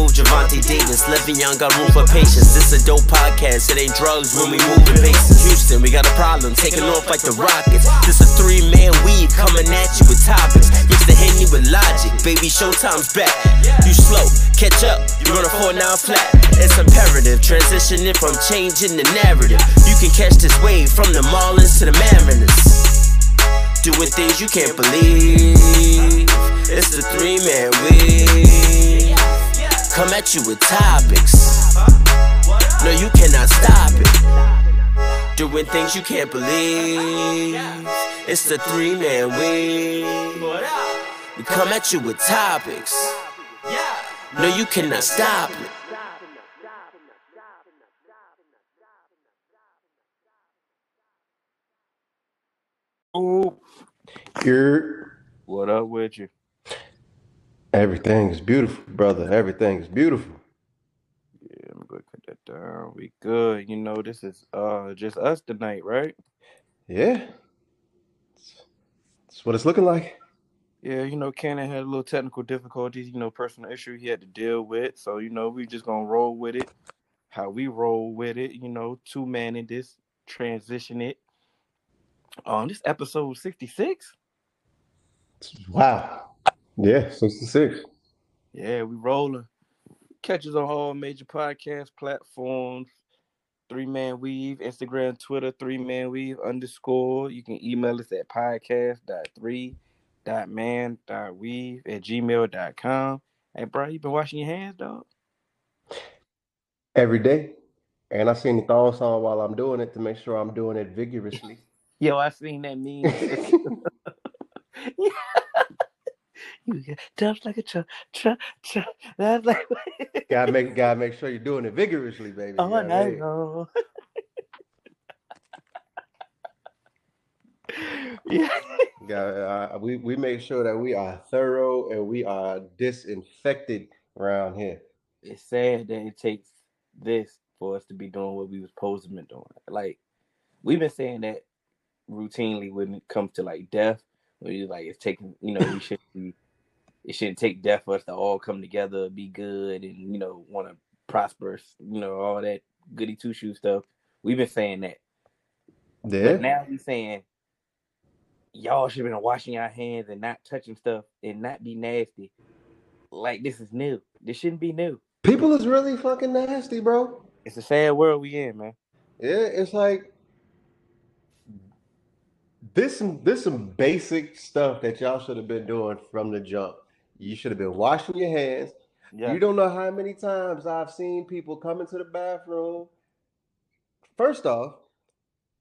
move Javonte Davis. Living young, got room for patience. This a dope podcast, it ain't drugs when we move in bases. Houston, we got a problem, taking off like the Rockets. This a three-man weave coming at you with topics. Mix the Henny with logic, baby, showtime's back. You slow, catch up, you're on a 4-9 flat. It's imperative, transitioning from changing the narrative. You can catch this wave from the Marlins to the Mariners. Doing things you can't believe. It's the three-man week. Come at you with topics. No, you cannot stop it. Doing things you can't believe. It's the three-man week. We come at you with topics. No, you cannot stop it. Oh, what up with you? Everything is beautiful, brother. Everything is beautiful. Yeah, I'm gonna cut that down. We good. You know, this is just us tonight, right? Yeah. That's what it's looking like. Yeah, you know, Cannon had a little technical difficulties, you know, personal issue he had to deal with. So, you know, we just gonna roll with it. How we roll with it, you know, two-man in this, transition it. This episode 66. Wow. Yeah, 66. Yeah, we rolling. Catches on all major podcast platforms. Three-man weave, Instagram, Twitter, @3manweave_. You can email us at podcast.3.man.weave@gmail.com. Hey, bro, you been washing your hands, dog? Every day. And I seen the thong song while I'm doing it to make sure I'm doing it vigorously. Yo, I seen that meme. You get tough like a truck. That's like gotta make sure you're doing it vigorously, baby. Oh, I know. Yeah. We make sure that we are thorough and we are disinfected around here. It's sad that it takes this for us to be doing what we was supposed to be doing. Like we've been saying that routinely when it comes to like death, where you like it's taking, you know, it shouldn't take death for us to all come together, be good, and you know, want to prosper, you know, all that goody two shoe stuff. We've been saying that, yeah. But now he's saying y'all should have been washing your hands and not touching stuff and not be nasty. Like this is new. This shouldn't be new. People is really fucking nasty, bro. It's a sad world we in, man. Yeah, it's like. This some basic stuff that y'all should have been doing from the jump. You should have been washing your hands. Yeah. You don't know how many times I've seen people come into the bathroom. First off,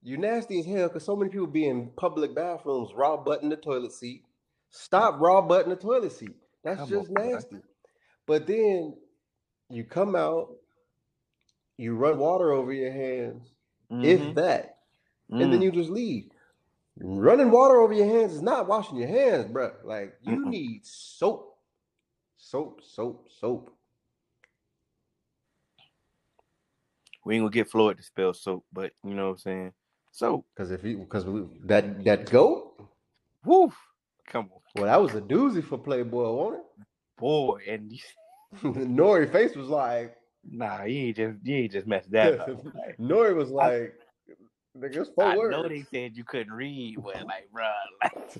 you nasty as hell because so many people be in public bathrooms raw butting the toilet seat. Stop raw butting the toilet seat. That's just nasty. But then you come out, you run water over your hands, mm-hmm. if that, and then you just leave. Running water over your hands is not washing your hands, bro. Like, you need soap. Soap. We ain't gonna get Floyd to spell soap, but you know what I'm saying? Soap. Because that goat? Woof. Come on. Well, that was a doozy for Playboy, wasn't it? Boy, and Nori face was like... Nah, you ain't just messed that up. Nori was like... Nigga, I know they said you couldn't read, but like, bro, like,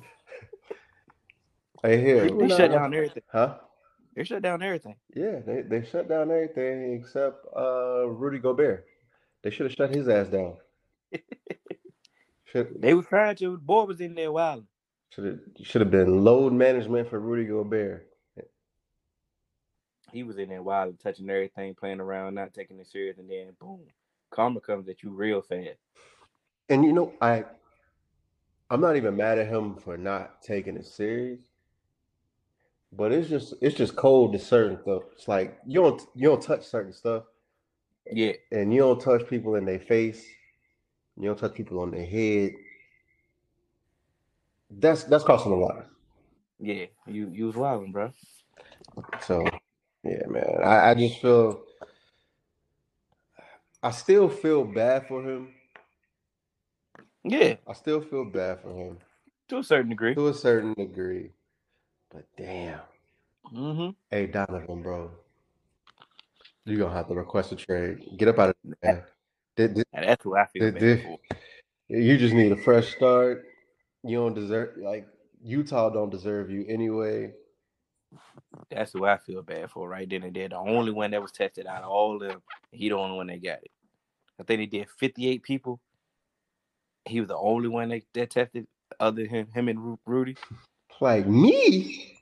hey, here they shut down everything, huh? They shut down everything. Yeah, they shut down everything except Rudy Gobert. They should have shut his ass down. They were trying to. Boy was in there wilding. Should have been load management for Rudy Gobert. He was in there wilding, touching everything, playing around, not taking it serious, and then boom, karma comes at you real fast. And you know, I'm not even mad at him for not taking it serious, but it's just cold to certain stuff. It's like you don't touch certain stuff, yeah. And you don't touch people in their face. You don't touch people on their head. That's costing a lot. Yeah, you was wilding, bro. So, yeah, man, I just feel. I still feel bad for him. Yeah. I still feel bad for him. To a certain degree. But damn. Mm-hmm. Hey, Donovan, bro. You're going to have to request a trade. Get up out of there. That's who I feel. You just need a fresh start. You don't deserve, like, Utah don't deserve you anyway. That's who I feel bad for right then and there. The only one that was tested out of all of them, he the only one that got it. I think they did 58 people. He was the only one that tested other than him and Rudy. Like me?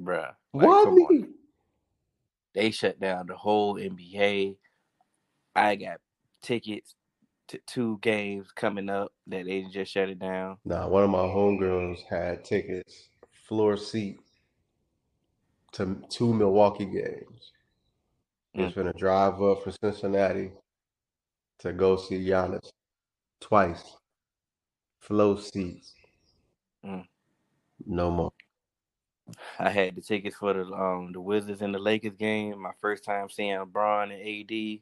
Bruh. Like, why me? On. They shut down the whole NBA. I got tickets to 2 games coming up that they just shut it down. Nah, one of my homegirls had tickets, floor seat, to 2 Milwaukee games. He's going to drive up from Cincinnati to go see Giannis twice. Floor seats. No more. I had the tickets for the Wizards and the Lakers game. My first time seeing LeBron and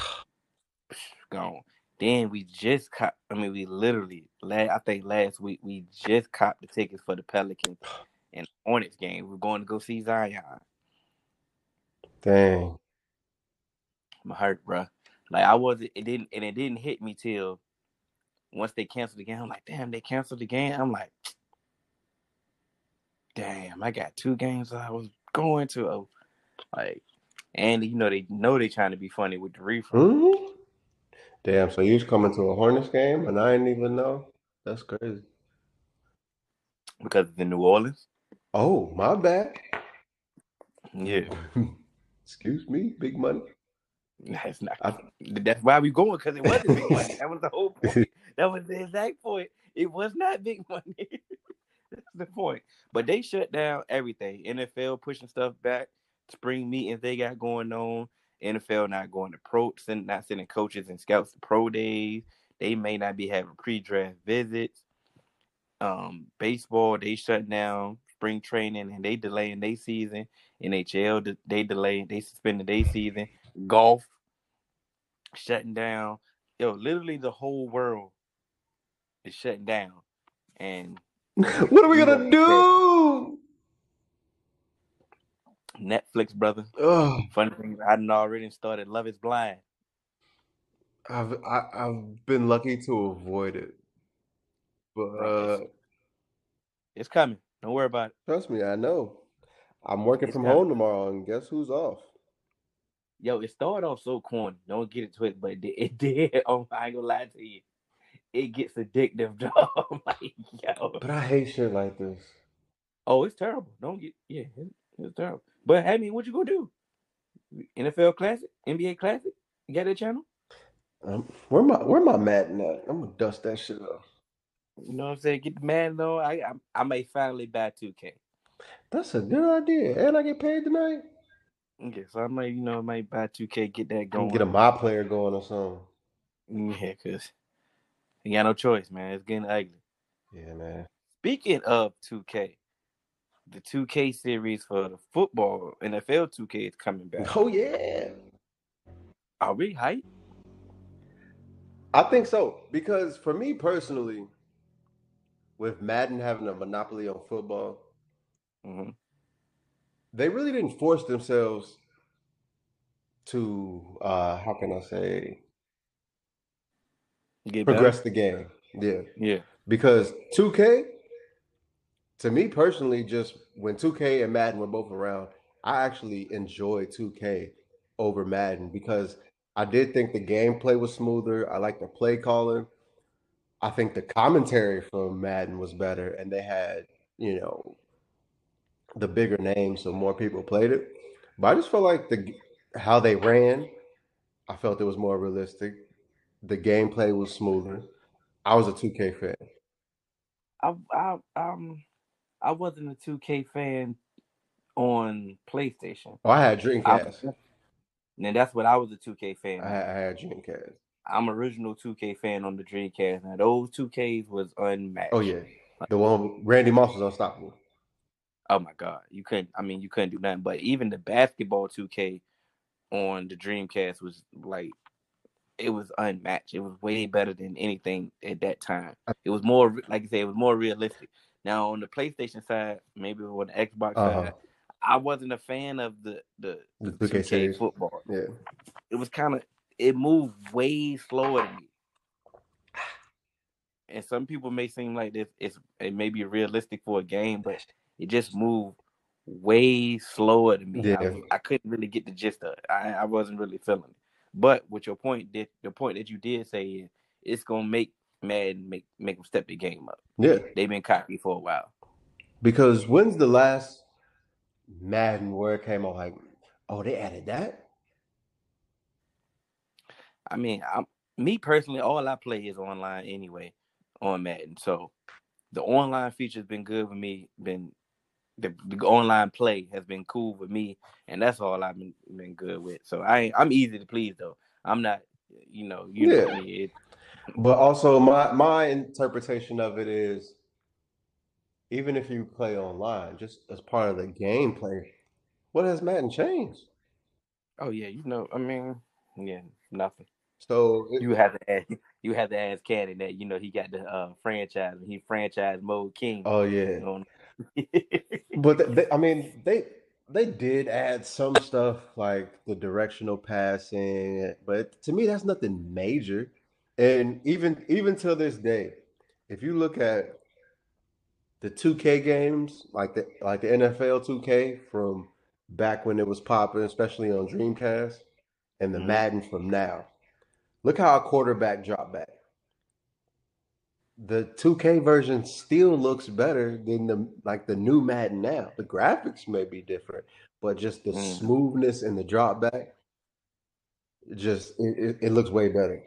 AD. Gone. Then we just caught. I mean, we literally. I think last week we just copped the tickets for the Pelicans and Hornets game. We're going to go see Zion. Dang. My heart, bro. Like I wasn't. It didn't hit me till once they canceled the game. I'm like, damn, they canceled the game. I'm like, damn, I got 2 games I was going to. Like, and you know they trying to be funny with the refund. Mm-hmm. Damn, so you was coming to a Hornets game and I didn't even know? That's crazy. Because it's in New Orleans? Oh, my bad. Yeah. Excuse me, big money. That's not. That's why we going, because it wasn't big money. That was the whole point. That was the exact point. It was not big money. That's the point. But they shut down everything. NFL pushing stuff back. Spring meetings they got going on. NFL not going to not sending coaches and scouts to pro days. They may not be having pre-draft visits. Baseball, they shut down spring training and they delaying their season. NHL, they suspended their season. Golf, shutting down. Yo, literally the whole world is shutting down. And what are we gonna do? Netflix, brother. Ugh. Funny thing, I already started Love is Blind. I've been lucky to avoid it, but it's coming. Don't worry about it. Trust me, I know. I'm working from home tomorrow, and guess who's off? Yo, it started off so corny. Don't get it twisted, but it did. Oh, I ain't gonna lie to you. It gets addictive, dog. Like, yo. But I hate shit like this. Oh, it's terrible. It's terrible. But, I mean, what you going to do? NFL Classic? NBA Classic? You got that channel? Where my Madden at? I'm going to dust that shit up. You know what I'm saying? Get the Madden on. I may finally buy 2K. That's a good idea. And I get paid tonight? Okay, so I might, buy 2K, get that going. Get a my player going or something. Yeah, because you got no choice, man. It's getting ugly. Yeah, man. Speaking of 2K, the 2K series for the football, NFL 2K is coming back. Oh, yeah. Are we hyped? I think so. Because for me personally, with Madden having a monopoly on football, they really didn't force themselves to, how can I say, progress the game. Yeah. Yeah. Because 2K... to me personally, just when 2K and Madden were both around, I actually enjoyed 2K over Madden because I did think the gameplay was smoother. I liked the play calling. I think the commentary from Madden was better, and they had, the bigger names, so more people played it. But I just felt like how they ran, I felt it was more realistic. The gameplay was smoother. I was a 2K fan. I wasn't a 2K fan on PlayStation. Oh, I had Dreamcast. And that's what I was a 2K fan. I had Dreamcast. I'm original 2K fan on the Dreamcast. Now, those 2Ks was unmatched. Oh, yeah. The one Randy Moss was unstoppable. Oh, my God. You couldn't do nothing. But even the basketball 2K on the Dreamcast was like, it was unmatched. It was way better than anything at that time. It was more, like I said, it was more realistic. Now, on the PlayStation side, maybe on the Xbox side, I wasn't a fan of the 2K series. Football. Yeah, it was kind of it moved way slower than me. And some people may seem like this it may be realistic for a game, but it just moved way slower than me. Yeah. I couldn't really get the gist of it. I wasn't really feeling it. But with your point, the point that you did say is it's gonna make Madden make them step the game up. Yeah, they've been cocky for a while. Because when's the last Madden where it came out like, oh, they added that? I mean, me personally, all I play is online anyway on Madden. So the online feature's been good with me. The online play has been cool with me, and that's all I've been good with. So I'm easy to please though. I'm not, you know what I mean? But also my interpretation of it is, even if you play online, just as part of the gameplay, what has Madden changed? Oh yeah, nothing. So you have to ask Cannon that. You know, he got the franchise. He franchise mode king. Oh yeah. But they did add some stuff like the directional passing, but to me that's nothing major. And even till this day, if you look at the 2K games, like the NFL 2K from back when it was popping, especially on Dreamcast, and the Madden from now, look how a quarterback dropped back. The 2K version still looks better than the new Madden now. The graphics may be different, but just the smoothness and the drop back, just it looks way better.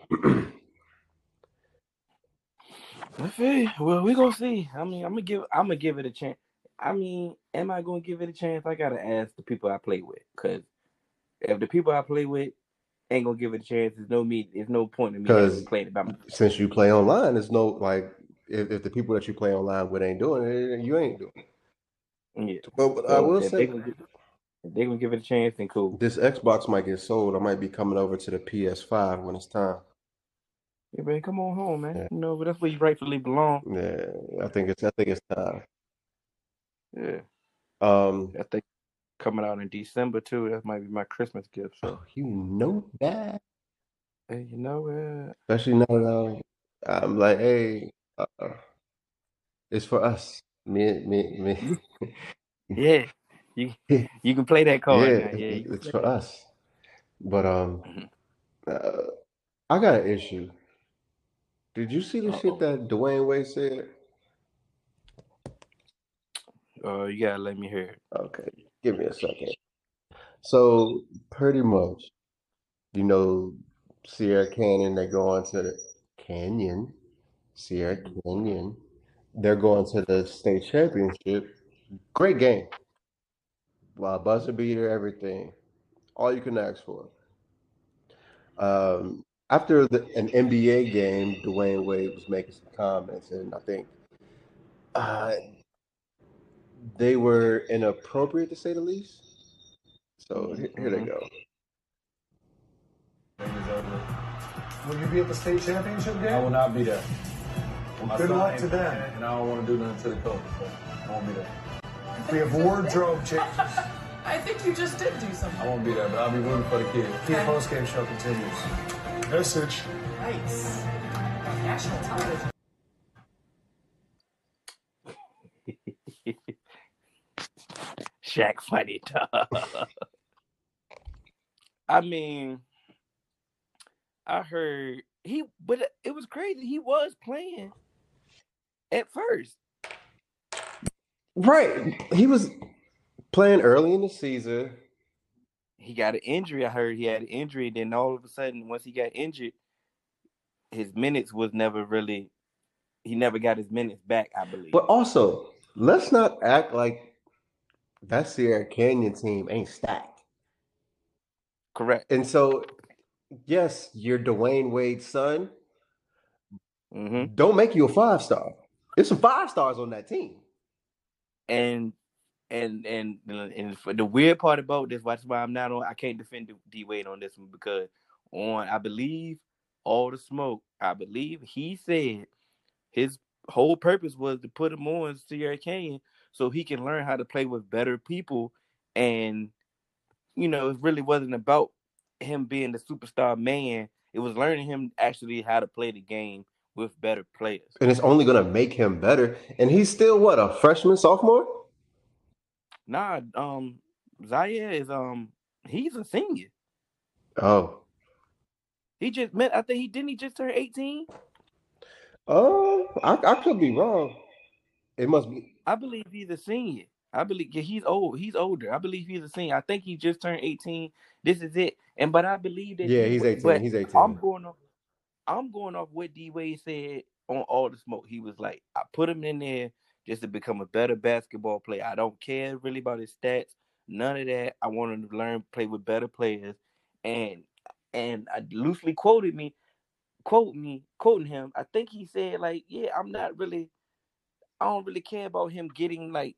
Okay. Well, we're gonna see. I mean, I'm gonna give it a chance. I mean, am I gonna give it a chance? I gotta ask the people I play with, because if the people I play with ain't gonna give it a chance, there's no point in me playing it by myself. Since you play online, there's no if the people that you play online with ain't doing it, you ain't doing it. Yeah. But so I will say, if they gonna give it a chance, then cool. This Xbox might get sold. I might be coming over to the PS5 when it's time. Yeah, man, come on home, man. Yeah. You know, but that's where you rightfully belong. Yeah, I think it's time. Yeah. I think coming out in December too. That might be my Christmas gift. So you know that. Hey, you know it. Especially now that I'm like, hey, it's for us. Me. Yeah. You can play that card. Yeah, now. Yeah, it's for us. But I got an issue. Did you see the shit that Dwyane Wade said? You gotta let me hear it. Okay, give me a second. So pretty much, Sierra Canyon, they go on to the Canyon. Sierra Canyon. They're going to the state championship. Great game. Buzzer beater, everything. All you can ask for. After an NBA game, Dwyane Wade was making some comments, and I think they were inappropriate, to say the least. So here they go. Will you be at the state championship game? I will not be there. Well, good luck to them. And I don't want to do nothing to the coach, so I won't be there. If we have wardrobe changes. I think you just did do something. I won't be there, but I'll be rooting for the kids. Okay. The post-game show continues. Message. Nice. National television. Shaq funny dog. I mean, I heard but it was crazy. He was playing at first. Right. He was playing early in the season. He got an injury. I heard he had an injury. Then all of a sudden, once he got injured, his minutes was never really. He never got his minutes back, I believe. But also, let's not act like that Sierra Canyon team ain't stacked. Correct. And so, yes, you're Dwyane Wade's son. Mm-hmm. Don't make you a 5-star. There's some 5 stars on that team. And the weird part about this, that's why I can't defend D Wade on this one, because I believe all the smoke. I believe he said his whole purpose was to put him on Sierra Canyon so he can learn how to play with better people And, you know, it really wasn't about him being the superstar man. It was learning him actually how to play the game with better players. And it's only going to make him better. And he's still, what, a freshman, sophomore? Nah, Zaire is, he's a senior. Oh. He just met, I think he just turned 18? Oh, I could be wrong. It must be. I believe he's a senior. I believe he's old. He's older. I believe he's a senior. I think he just turned 18. This is it. And but I believe that. Yeah, he's 18. He's 18. I'm going off what D Wade said on All the Smoke. He was like, I put him in there just to become a better basketball player. I don't care really about his stats. None of that. I want him to learn play with better players. And I loosely quoting him. I think he said like, yeah, I don't really care about him getting like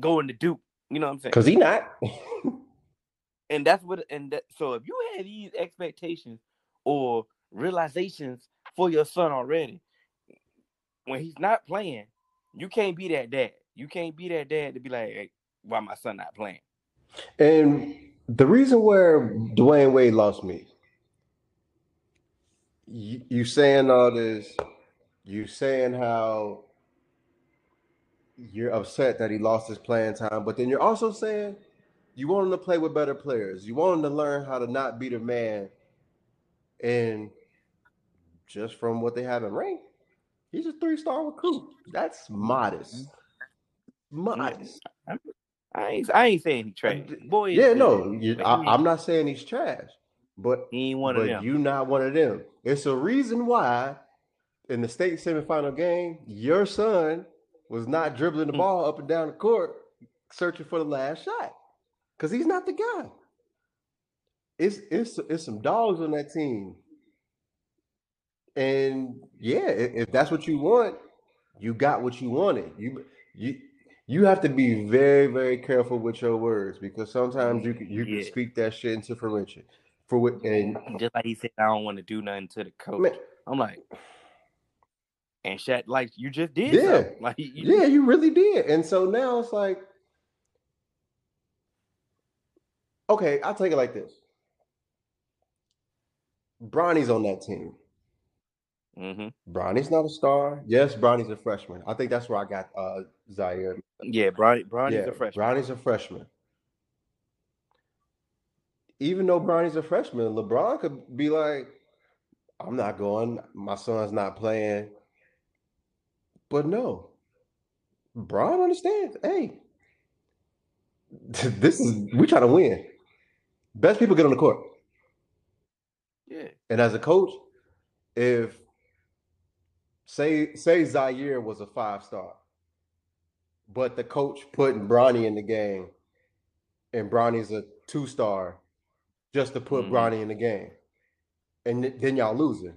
going to Duke. You know what I'm saying? Because he not. And that's what. So if you had these expectations or realizations for your son already, when he's not playing, you can't be that dad. You can't be that dad to be like, hey, why my son not playing? And the reason where Dwyane Wade lost me, you saying all this, you saying how you're upset that he lost his playing time, but then you're also saying you want him to play with better players. You want him to learn how to not be the man. And just from what they have in rank, he's a 3-star recruit. That's modest. Modest. I ain't saying he's trash. Boy, yeah, no, I'm not saying he's trash. But he ain't one of them. But you not one of them. It's a reason why in the state semifinal game, your son was not dribbling the ball up and down the court searching for the last shot. Because he's not the guy. It's some dogs on that team. And, yeah, if that's what you want, you got what you wanted. You have to be very, very careful with your words because sometimes you can speak that shit into fruition. And just like he said, I don't want to do nothing to the coach. Man, I'm like, and Shaq, like, you just did. Yeah, something. Like, you really did. And so now it's like, okay, I'll take it like this. Bronny's on that team. Mm-hmm. Bronny's not a star. Yes, Bronny's a freshman. I think that's where I got Zaire. Yeah, Bronny's a freshman. Bronny's a freshman. Even though Bronny's a freshman, LeBron could be like, I'm not going. My son's not playing. But no, Bron understands. Hey, we trying to win. Best people get on the court. Yeah. And as a coach, if say Zaire was a 5-star, but the coach putting Bronny in the game and Bronny's a 2-star just to put Bronny in the game, and then y'all losing.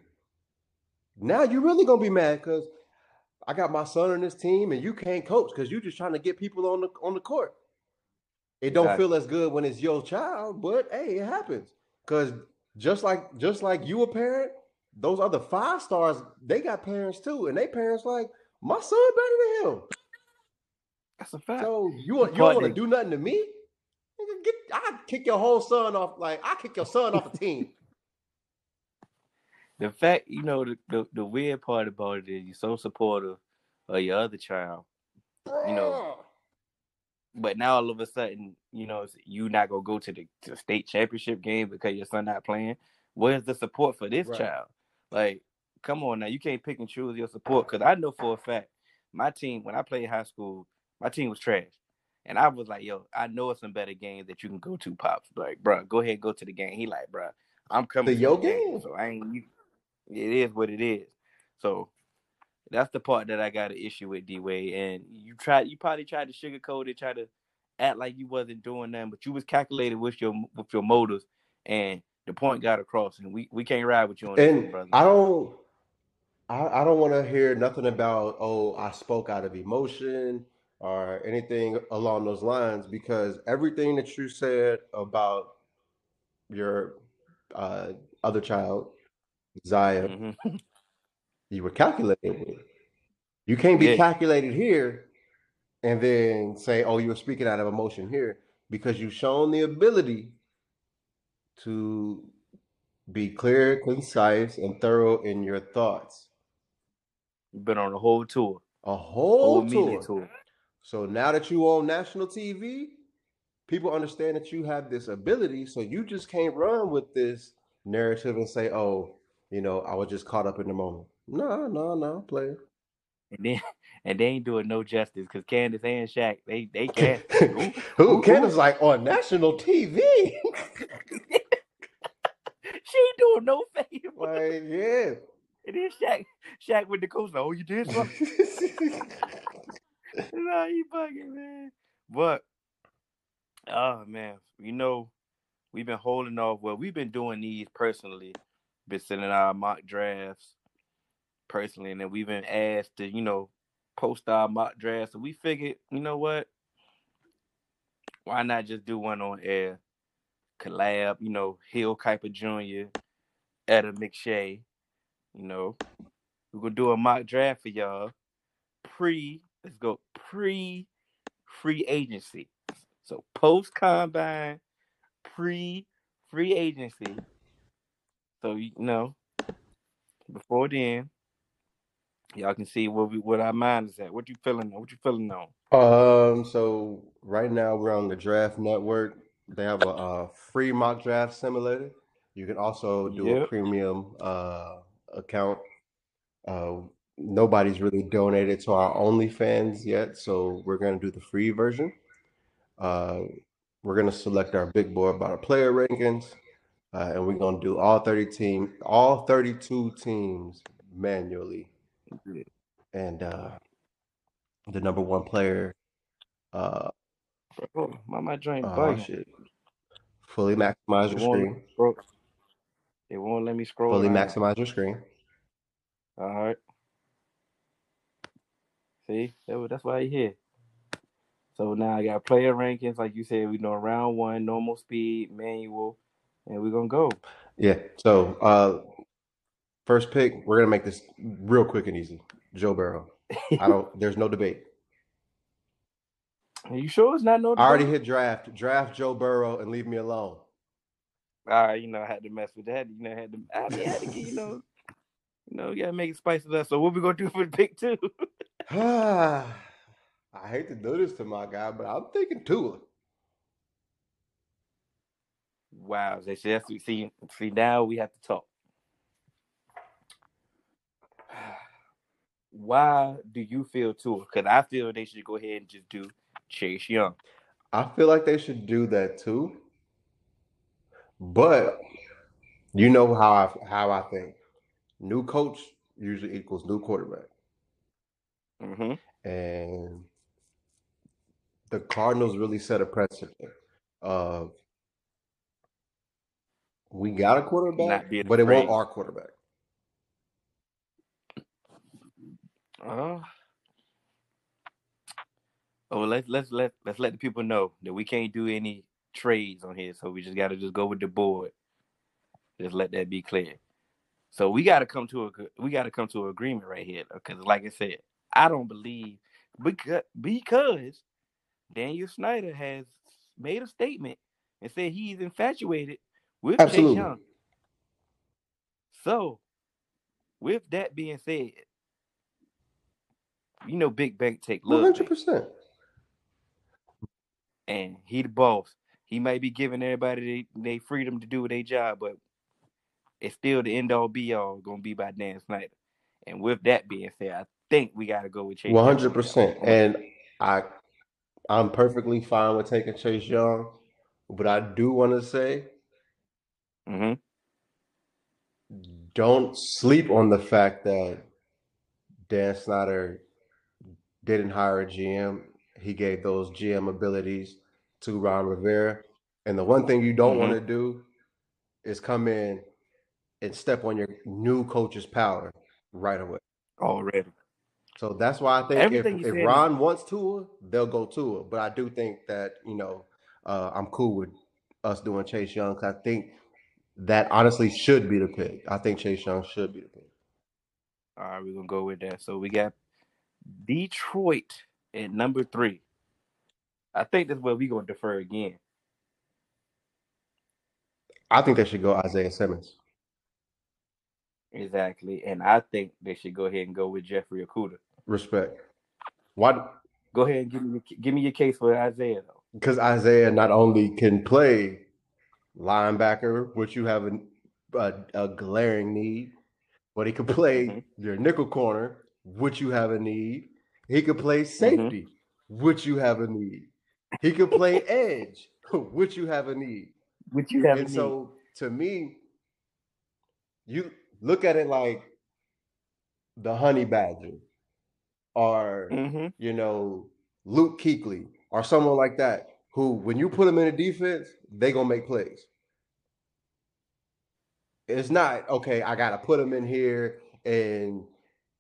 Now you're really going to be mad because I got my son on this team and you can't coach because you're just trying to get people on the court. It don't feel as good when it's your child, but hey, it happens. Because just like you a parent, those other 5-stars, they got parents too. And they parents like, my son better than him. That's a fact. So you don't want to do nothing to me? I kick your whole son off. Like, I kick your son off a team. The fact, you know, the weird part about it is you're so supportive of your other child. Bruh. You know. But now all of a sudden, you know, you not going to go to the state championship game because your son not playing. Where's the support for this child? Like, come on now. You can't pick and choose your support because I know for a fact my team, when I played high school, my team was trash. And I was like, yo, I know it's some better games that you can go to, Pops. Like, bro, go ahead, go to the game. He like, bro, I'm coming to your game. So I ain't – it is what it is. So – that's the part that I got an issue with, D-Wade. And you probably tried to sugarcoat it, try to act like you wasn't doing nothing, but you was calculated with your motives, and the point got across. And we can't ride with you on that, brother. I don't want to hear nothing about I spoke out of emotion or anything along those lines, because everything that you said about your other child, Zion. Mm-hmm. You were calculated with. You can't be calculated here and then say, you were speaking out of emotion here. because you've shown the ability to be clear, concise, and thorough in your thoughts. You've been on a whole tour. A whole tour. So now that you on national TV, people understand that you have this ability, so you just can't run with this narrative and say, oh, you know, I was just caught up in the moment. No, player. And they ain't doing no justice because Candace and Shaq, they can't. Who? Candace like on national TV. She ain't doing no favor. Like, yeah. And then Shaq with the coach, like, oh, you did something? No, you bugging, man. But, oh, man, you know, we've been holding off. Well, we've been doing these personally, been sending our mock drafts personally, and then we've been asked to, you know, post our mock draft. So we figured, you know what? Why not just do one on air? Collab, you know, Hill Kuiper Jr., Etta McShay. You know, we're going to do a mock draft for y'all. Pre-free agency. So post-combine, pre-free agency. So, you know, before then, y'all can see what our mind is at. What you feeling on? So right now we're on the Draft Network. They have a free mock draft simulator. You can also do a premium account. Nobody's really donated to our OnlyFans yet, so we're gonna do the free version. We're gonna select our big board by the player rankings, and we're gonna do all 32 teams manually. And the number one player, my drink, shit. Fully maximize your screen. It won't let me scroll. Fully maximize your screen. All right. See, that's why you're here. So now I got player rankings, like you said. We're doing round one, normal speed, manual, and we're gonna go. Yeah. So first pick, we're gonna make this real quick and easy. Joe Burrow. There's no debate. Are you sure it's not no debate? I already hit draft Joe Burrow and leave me alone. All right, you know, I had to mess with that. You know, I had to get, you gotta make it spice it up. So what we gonna do for pick two? I hate to do this to my guy, but I'm thinking Tua. Wow, they said see now we have to talk. Why do you feel Tua? Because I feel they should go ahead and just do Chase Young. I feel like they should do that too. But you know how I think. New coach usually equals new quarterback. Mm-hmm. And the Cardinals really set a precedent of we got a quarterback, but it won't our quarterback. Let's let the people know that we can't do any trades on here, so we just got to go with the board. Just let that be clear. So we got to come to an agreement right here, because like I said, I don't believe because Daniel Snyder has made a statement and said he's infatuated with Chase Young. So, with that being said, you know, Big Bank take love. 100%. And he the boss. He might be giving everybody their freedom to do their job, but it's still the end-all, be-all going to be by Dan Snyder. And with that being said, I think we got to go with Chase Young. 100%. And I'm perfectly fine with taking Chase Young, but I do want to say don't sleep on the fact that Dan Snyder didn't hire a GM. He gave those GM abilities to Ron Rivera. And the one thing you don't want to do is come in and step on your new coach's power right away. Already. So that's why I think if Ron wants Tua, they'll go Tua. But I do think that, you know, I'm cool with us doing Chase Young, because I think that honestly should be the pick. I think Chase Young should be the pick. All right, we're going to go with that. So we got Detroit at number 3. I think that's where we're going to defer again. I think they should go Isaiah Simmons. Exactly. And I think they should go ahead and go with Jeffrey Okudah. Respect. Why? Go ahead and give me your case for Isaiah, though. Because Isaiah not only can play linebacker, which you have a glaring need, but he can play your nickel corner, which you have a need. He can play safety, which you have a need. He can play edge, which you have a need. So, to me, you look at it like the honey badger or, you know, Luke Kuechly or someone like that who, when you put them in a defense, they going to make plays. It's not, okay, I got to put him in here and,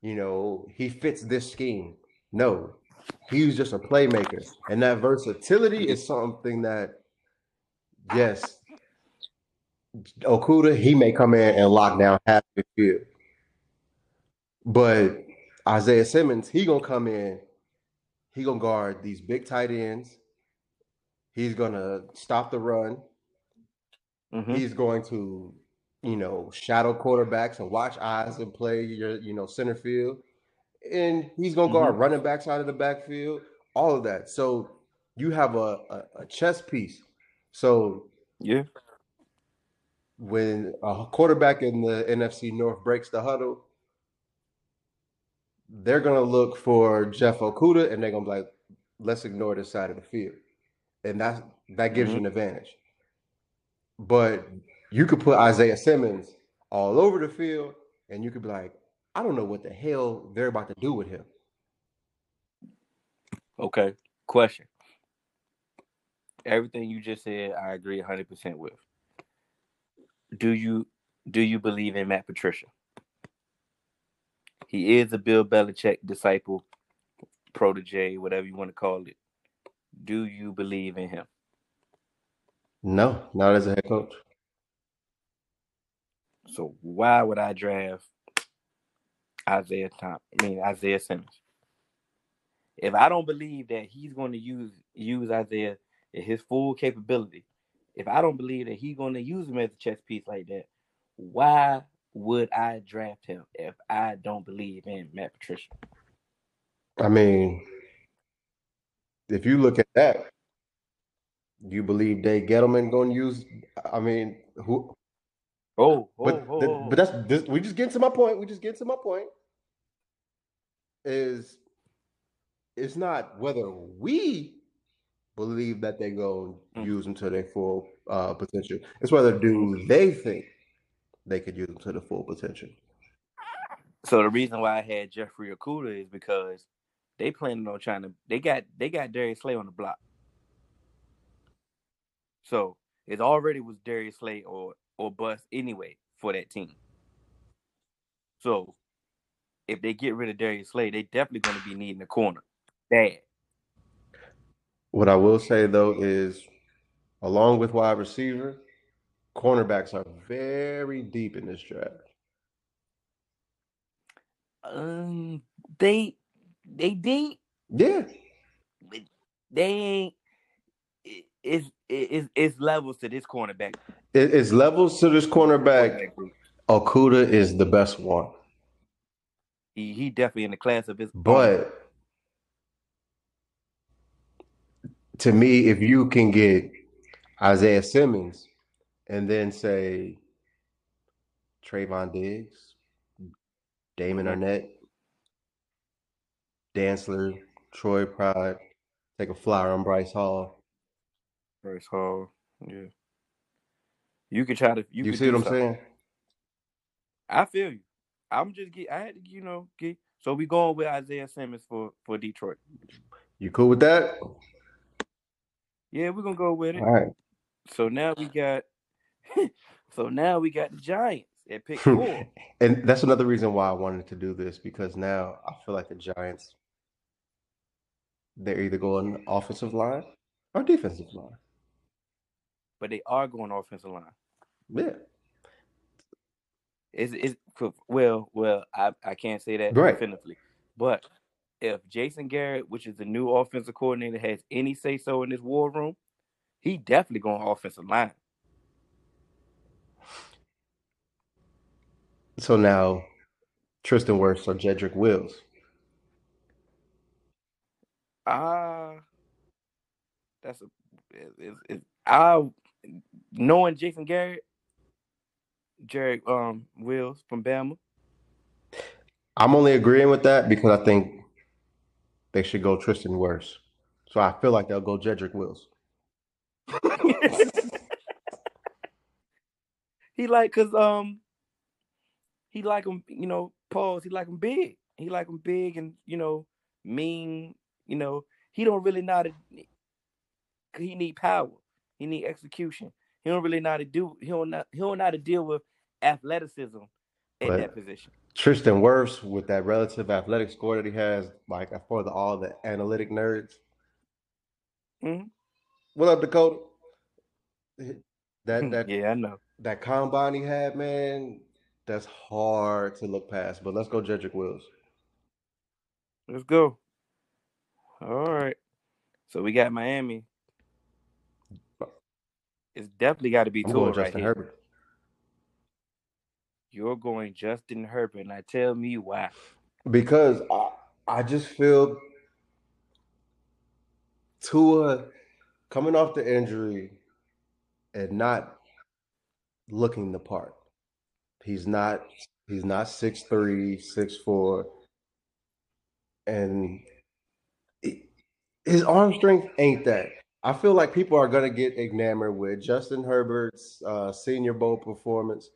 you know, he fits this scheme. No, he was just a playmaker. And that versatility is something that, yes, Okudah, he may come in and lock down half the field. But Isaiah Simmons, he going to come in, he going to guard these big tight ends. He's going to stop the run. He's going to, you know, shadow quarterbacks and watch eyes and play your, you know, center field. And he's going to guard running backs out of the backfield, all of that. So you have a chess piece. So yeah, when a quarterback in the NFC North breaks the huddle, they're going to look for Jeff Okudah and they're going to be like, let's ignore this side of the field. And that gives you an advantage. But you could put Isaiah Simmons all over the field and you could be like, I don't know what the hell they're about to do with him. Okay, question. Everything you just said, I agree 100% with. Do you believe in Matt Patricia? He is a Bill Belichick disciple, protege, whatever you want to call it. Do you believe in him? No, not as a head coach. So why would I draft Isaiah Simmons? If I don't believe that he's going to use Isaiah in his full capability, if I don't believe that he's going to use him as a chess piece like that, why would I draft him if I don't believe in Matt Patricia? I mean, if you look at that, you believe Dave Gettleman going to use? I mean, who? But that's this. We just get to my point. Is it's not whether we believe that they go use them to their full potential. It's whether do they think they could use them to the full potential. So the reason why I had Jeffrey Okudah is because they planning on trying to. They got Darius Slay on the block. So it already was Darius Slay or bust anyway for that team. So if they get rid of Darius Slay, they definitely going to be needing a corner. Bad. What I will say, though, is along with wide receiver, cornerbacks are very deep in this draft. They deep? Yeah. They ain't. It's levels to this cornerback. It's levels to this cornerback. Okudah is the best one. He definitely in the class of his. But to me, if you can get Isaiah Simmons and then say Trayvon Diggs, Damon Arnett, Dantzler, Troy Pride, take a flyer on Bryce Hall. Bryce Hall, yeah. You could try to. You see what I'm saying? I feel you. I had to. So we going with Isaiah Simmons for Detroit. You cool with that? Yeah, we're gonna go with it. All right. So now we got. So now we got the Giants at pick 4, and that's another reason why I wanted to do this, because now I feel like the Giants. They're either going offensive line or defensive line. But they are going offensive line. Yeah. Well, I can't say that definitively. But if Jason Garrett, which is the new offensive coordinator, has any say-so in this war room, he definitely going offensive line. So now, Tristan Wirfs or Jedrick Wills? Knowing Jason Garrett, Jerry Wills from Bama. I'm only agreeing with that because I think they should go Tristan Wirfs. So I feel like they'll go Jedrick Wills. He like him, you know, Pauls. He like him big. He like him big and, you know, mean, you know. He don't really know how to – he need power. He need execution. He don't really know how to do – he don't know how to deal with athleticism at that position. Tristan Wirfs, with that relative athletic score that he has, like, for all the analytic nerds. Mm-hmm. What up, Dakota? That yeah, I know. That combine he had, man, that's hard to look past. But let's go Jedrick Wills. Let's go. All right. So we got Miami. It's definitely got to be Tua right Justin here. Herbert. You're going Justin Herbert. And I tell me why. Because I just feel Tua coming off the injury and not looking the part. He's not 6'3", 6'4", and his arm strength ain't that. I feel like people are going to get enamored with Justin Herbert's Senior Bowl performance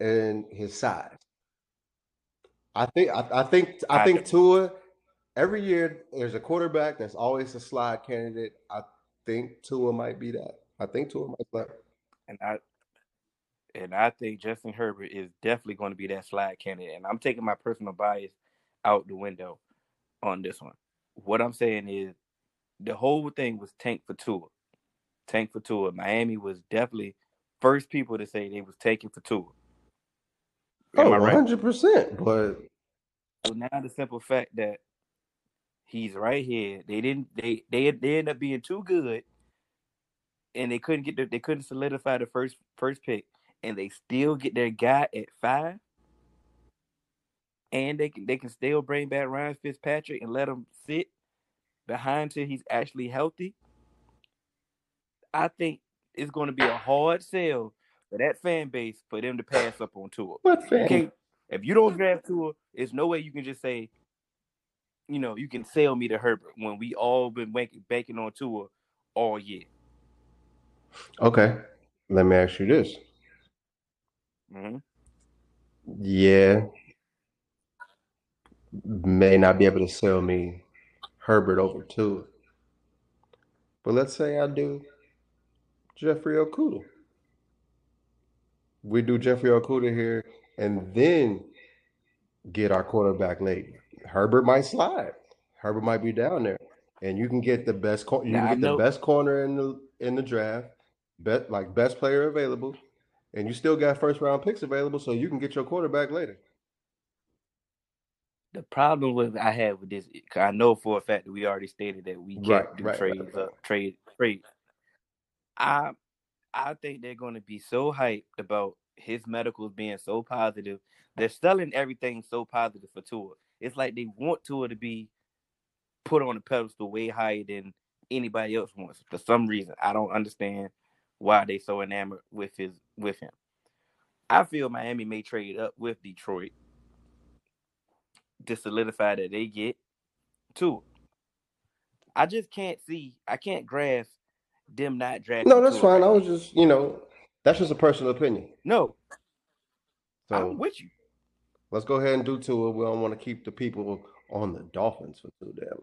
and his size. I think Tua, every year there's a quarterback that's always a slide candidate. I think Tua might be that. I think Tua might be that. And I think Justin Herbert is definitely going to be that slide candidate. And I'm taking my personal bias out the window on this one. What I'm saying is the whole thing was tank for Tua. Tank for Tua. Miami was definitely first people to say they was taking for Tua. Am I right? 100%. But so now the simple fact that he's right here. They end up being too good and they couldn't solidify the first pick. And they still get their guy at 5, and they can still bring back Ryan Fitzpatrick and let him sit behind till he's actually healthy. I think it's going to be a hard sell for that fan base for them to pass up on Tua. What fan? Okay, if you don't draft Tua, there's no way you can just say, you know, you can sell me to Herbert when we all been banking on Tua all year. Okay, let me ask you this. Mm-hmm. Yeah, may not be able to sell me Herbert over Tua, but let's say I do Jeffrey Okudah. We do Jeffrey Okudah here, and then get our quarterback late. Herbert might slide. Herbert might be down there, and you can get the best. The best corner in the draft, best player available. And you still got first-round picks available, so you can get your quarterback later. The problem I have with this, I know for a fact that we already stated that we can't trade. I think they're going to be so hyped about his medicals being so positive. They're selling everything so positive for Tua. It's like they want Tua to be put on a pedestal way higher than anybody else wants. For some reason, I don't understand why they so enamored with him. I feel Miami may trade up with Detroit to solidify that they get Tua. I just can't see. I can't grasp them not drafting. No, that's fine. I was just, you know, that's just a personal opinion. No, so I'm with you. Let's go ahead and do Tua. We don't want to keep the people on the Dolphins for too damn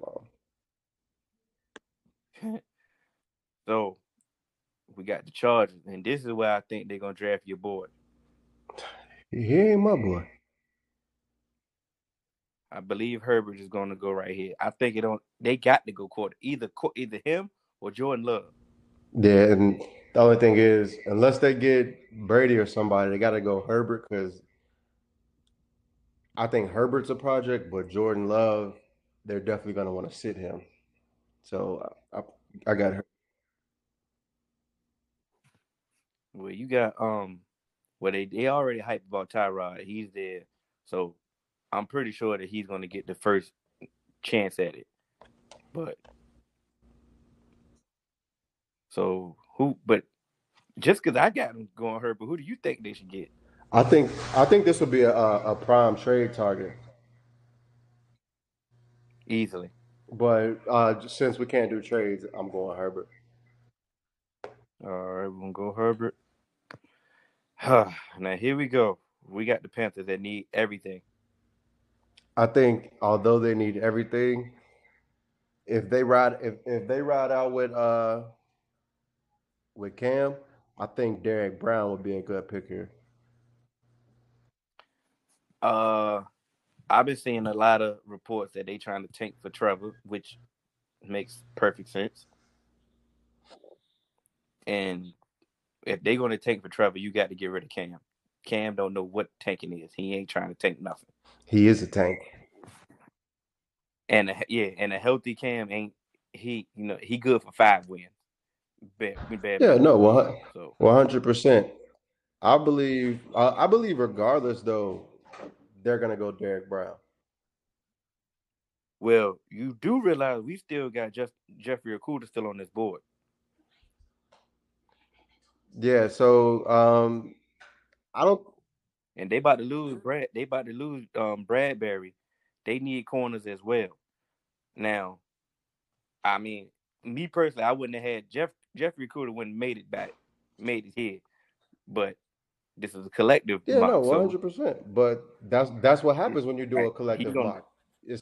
long. So. We got the Chargers, and this is where I think they're going to draft your boy. He ain't my boy. I believe Herbert is going to go right here. I think they got to go quarter. Either him or Jordan Love. Yeah, and the only thing is, unless they get Brady or somebody, they got to go Herbert because I think Herbert's a project, but Jordan Love they're definitely going to want to sit him. So I got her. Well, you got well they already hyped about Tyrod. He's there, so I'm pretty sure that he's going to get the first chance at it. But so who? But just because I got him going hurt, but who do you think they should get? I think this would be a prime trade target. Easily. But since we can't do trades, I'm going Herbert. All right, we're going to go Herbert. Now, here we go. We got the Panthers that need everything. I think although they need everything, if they ride out with Cam, I think Derrick Brown would be a good pick here. I've been seeing a lot of reports that they trying to tank for Trevor, which makes perfect sense. And if they're going to tank for Trevor, you got to get rid of Cam. Cam don't know what tanking is. He ain't trying to tank nothing. He is a tank. And a healthy Cam ain't he? You know he good for 5 wins. Bad yeah, no, 100%. I believe regardless though. They're going to go Derrick Brown. Well, you do realize we still got Jeffrey Okudah still on this board. Yeah, so I don't. And they about to lose Brad. They about to lose Bradbury. They need corners as well. Now, I mean, me personally, I wouldn't have had Jeffrey Okudah wouldn't have made it here, but. This is a collective block. Yeah, no, 100%. So, but that's what happens when you do a collective block. It's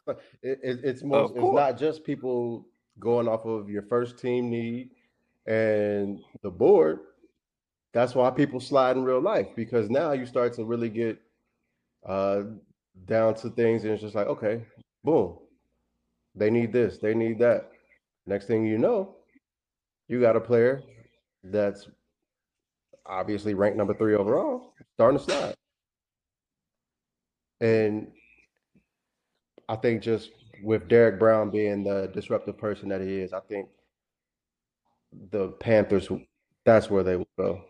not just people going off of your first team need and the board. That's why people slide in real life, because now you start to really get down to things, and it's just like, okay, boom. They need this. They need that. Next thing you know, you got a player that's obviously ranked number 3 overall, starting to slide. And I think just with Derrick Brown being the disruptive person that he is, I think the Panthers, that's where they will go.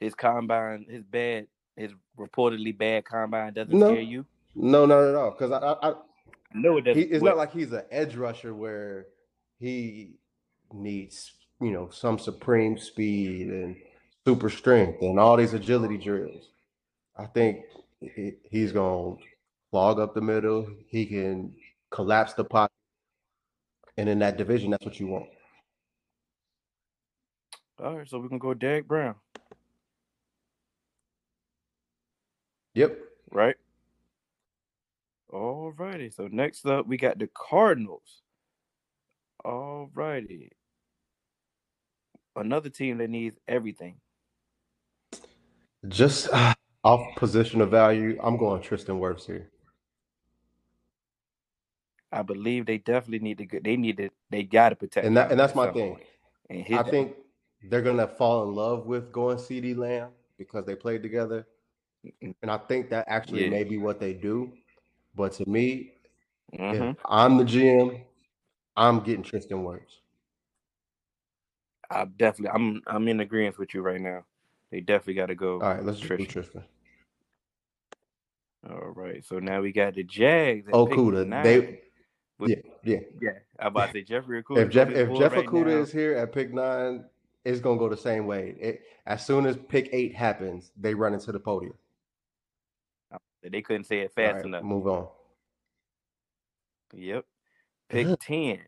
His combine, his reportedly bad combine doesn't scare you? No, not at all. Because I know it doesn't. It's not like he's an edge rusher where he needs some supreme speed and super strength and all these agility drills. I think he's going to log up the middle. He can collapse the pocket. And in that division, that's what you want. All right, so we can go Derrick Brown. Yep. Right. All righty. So next up, we got the Cardinals. All righty. Another team that needs everything. Just off position of value, I'm going Tristan Wirfs here. I believe they definitely need to. They got to protect. And that's my thing. I think they're gonna fall in love with going CeeDee Lamb because they played together, and I think that actually may be what they do. But to me, if I'm the GM, I'm getting Tristan Wirfs. I'm in agreement with you right now. They definitely got to go. All right, let's do Tristan. All right, so now we got the Jags. Okudah. I'm about to say Jeffrey Okudah. If Jeff Okudah is here at pick 9, it's going to go the same way. As soon as pick 8 happens, they run into the podium. They couldn't say it fast enough. Move on. Yep. Pick 10.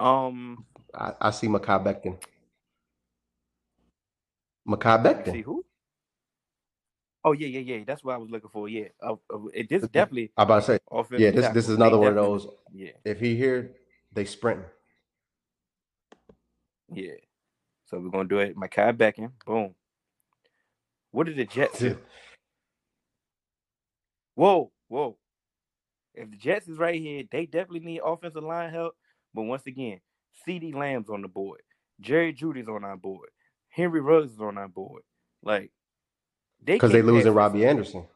I see Mekhi Becton. Mekhi Becton. See who? Oh yeah. That's what I was looking for. Yeah, this is definitely. I about to say. Yeah, this is another one of those. Yeah. If he here, they sprint. Yeah. So we're gonna do it. Mekhi Becton. Boom. What did the Jets do? Whoa. If the Jets is right here, they definitely need offensive line help. But once again, CeeDee Lamb's on the board. Jerry Judy's on our board. Henry Ruggs is on our board. Like, because they're losing Robbie Anderson.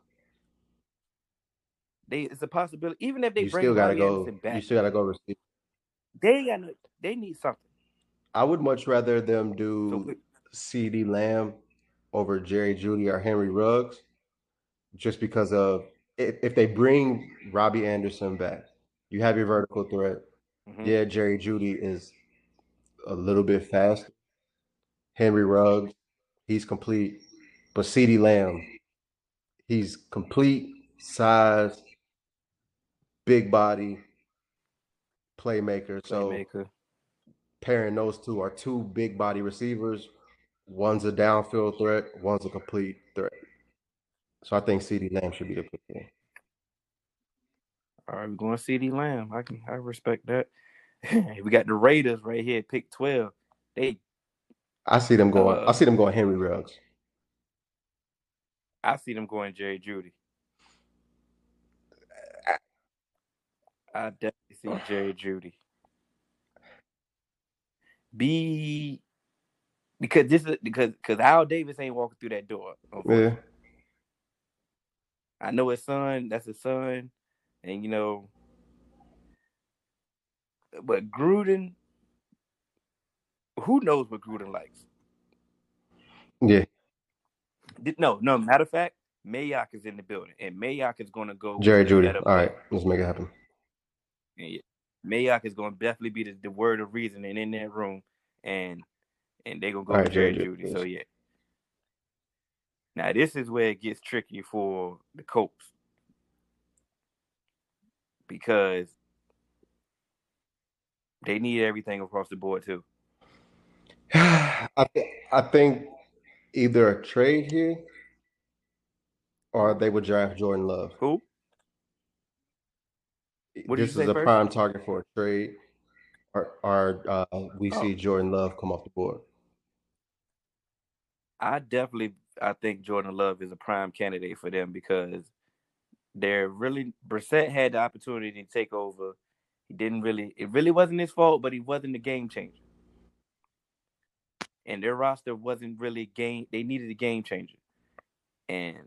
It's a possibility. Even if they bring Robbie Anderson back, you still gotta go receive. They need something. I would much rather them do CeeDee Lamb over Jerry Judy or Henry Ruggs, just because of if they bring Robbie Anderson back, you have your vertical threat. Mm-hmm. Yeah, Jerry Judy is a little bit faster. Henry Ruggs, he's complete, but CeeDee Lamb, he's complete size, big body, playmaker. So pairing those two are two big body receivers. One's a downfield threat, one's a complete threat. So I think CeeDee Lamb should be the pick there. All right, we're going CeeDee Lamb. I respect that. We got the Raiders right here, pick 12. I see them going Henry Ruggs. I see them going Jerry Judy. I definitely see Jerry Judy. Because Al Davis ain't walking through that door. Yeah. I know his son. That's his son. And, but Gruden, who knows what Gruden likes? Yeah. No, matter of fact, Mayock is in the building, and Mayock is going to go. Jerry Judy. All right, let's make it happen. Yeah. Mayock is going to definitely be the word of reason and in that room, and they're going to go with Jerry Judy. Yes. So, yeah. Now, this is where it gets tricky for the Colts. Because they need everything across the board too. I think either a trade here or they would draft Jordan Love. Who? This is a prime target for a trade, or we see Jordan Love come off the board. I think Jordan Love is a prime candidate for them because Brissett had the opportunity to take over. He didn't really. It really wasn't his fault, but he wasn't a game changer. And their roster wasn't really They needed a game changer, and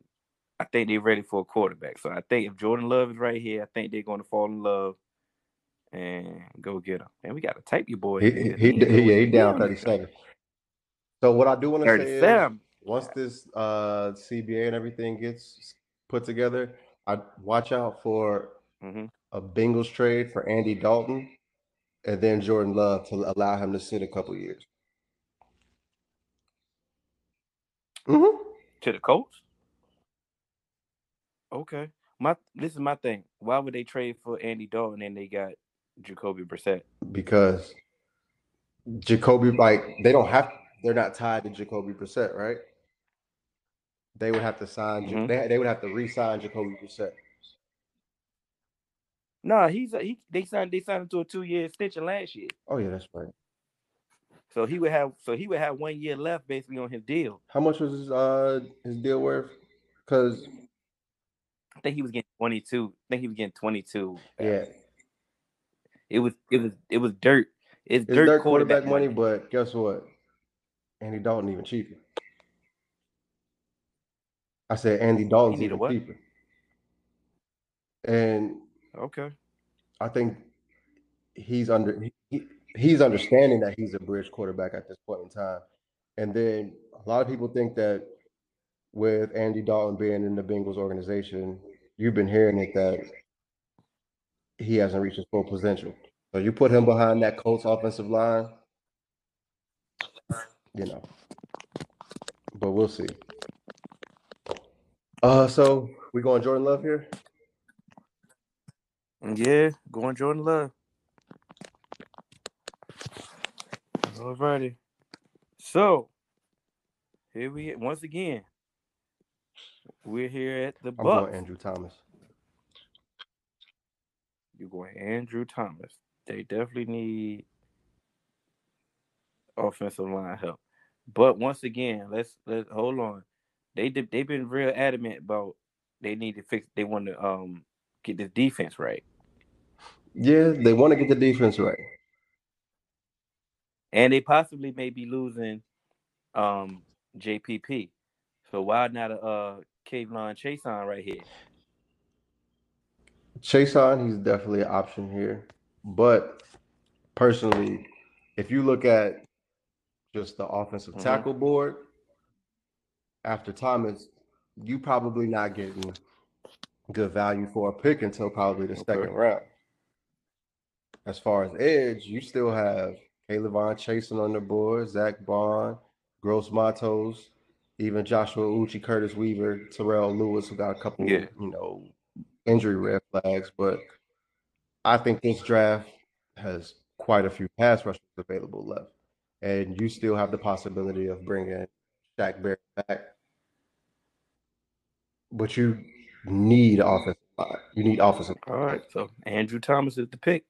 I think they're ready for a quarterback. So I think if Jordan Love is right here, I think they're going to fall in love and go get him. And we got to type your boy. He down 37. So what I do want to say is once this CBA and everything gets put together, I watch out for a Bengals trade for Andy Dalton and then Jordan Love to allow him to sit a couple years. Mm-hmm. To the Colts? Okay. This is my thing. Why would they trade for Andy Dalton and they got Jacoby Brissett? Because Jacoby, they're not tied to Jacoby Brissett, right? They would have to sign. Mm-hmm. They would have to re-sign Jacoby Brissett. No, They signed him to a 2-year extension last year. Oh yeah, that's right. So he would have. So he would have 1 year left, basically, on his deal. How much was his deal worth? Because I think he was getting 22. Yeah. It was dirt. It's dirt quarterback money, but guess what? Andy Dalton even cheaper. I said Andy Dalton's even cheaper. And okay, I think he's understanding that he's a bridge quarterback at this point in time. And then a lot of people think that with Andy Dalton being in the Bengals organization, you've been hearing it that he hasn't reached his full potential. So you put him behind that Colts offensive line, But we'll see. So we going Jordan Love here? Yeah, going Jordan Love. Alrighty. So here once again. We're here at the Bucs. I'm going Andrew Thomas. You're going Andrew Thomas. They definitely need offensive line help. But once again, let's hold on. They've been real adamant about they want to get this defense right. Yeah, they want to get the defense right. And they possibly may be losing JPP. So why not a K'Lavon Chaisson right here? Chaisson, he's definitely an option here. But personally, if you look at just the offensive tackle board, after Thomas, you probably not getting good value for a pick until probably the second round. As far as edge, you still have K'Lavon Chaisson on the board, Zach Bond, Gross Matos, even Joshua Uche, Curtis Weaver, Terrell Lewis, who got a couple, you know, injury red flags. But I think this draft has quite a few pass rushers available left. And you still have the possibility of bringing Shaq Barrett back. But you need offensive line. You need offensive line. All right, so Andrew Thomas is the pick.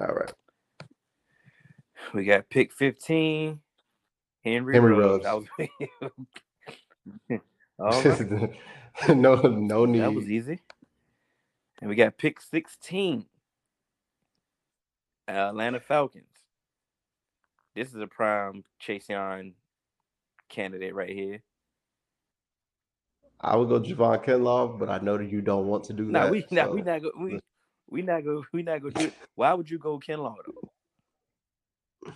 All right. We got pick 15, Henry Ruggs. All right. No need. That was easy. And we got pick 16, Atlanta Falcons. This is a prime Chase Young candidate right here. I would go Javon Kinlaw, but I know that you don't want to do that. We not go. Why would you go Kinlaw though?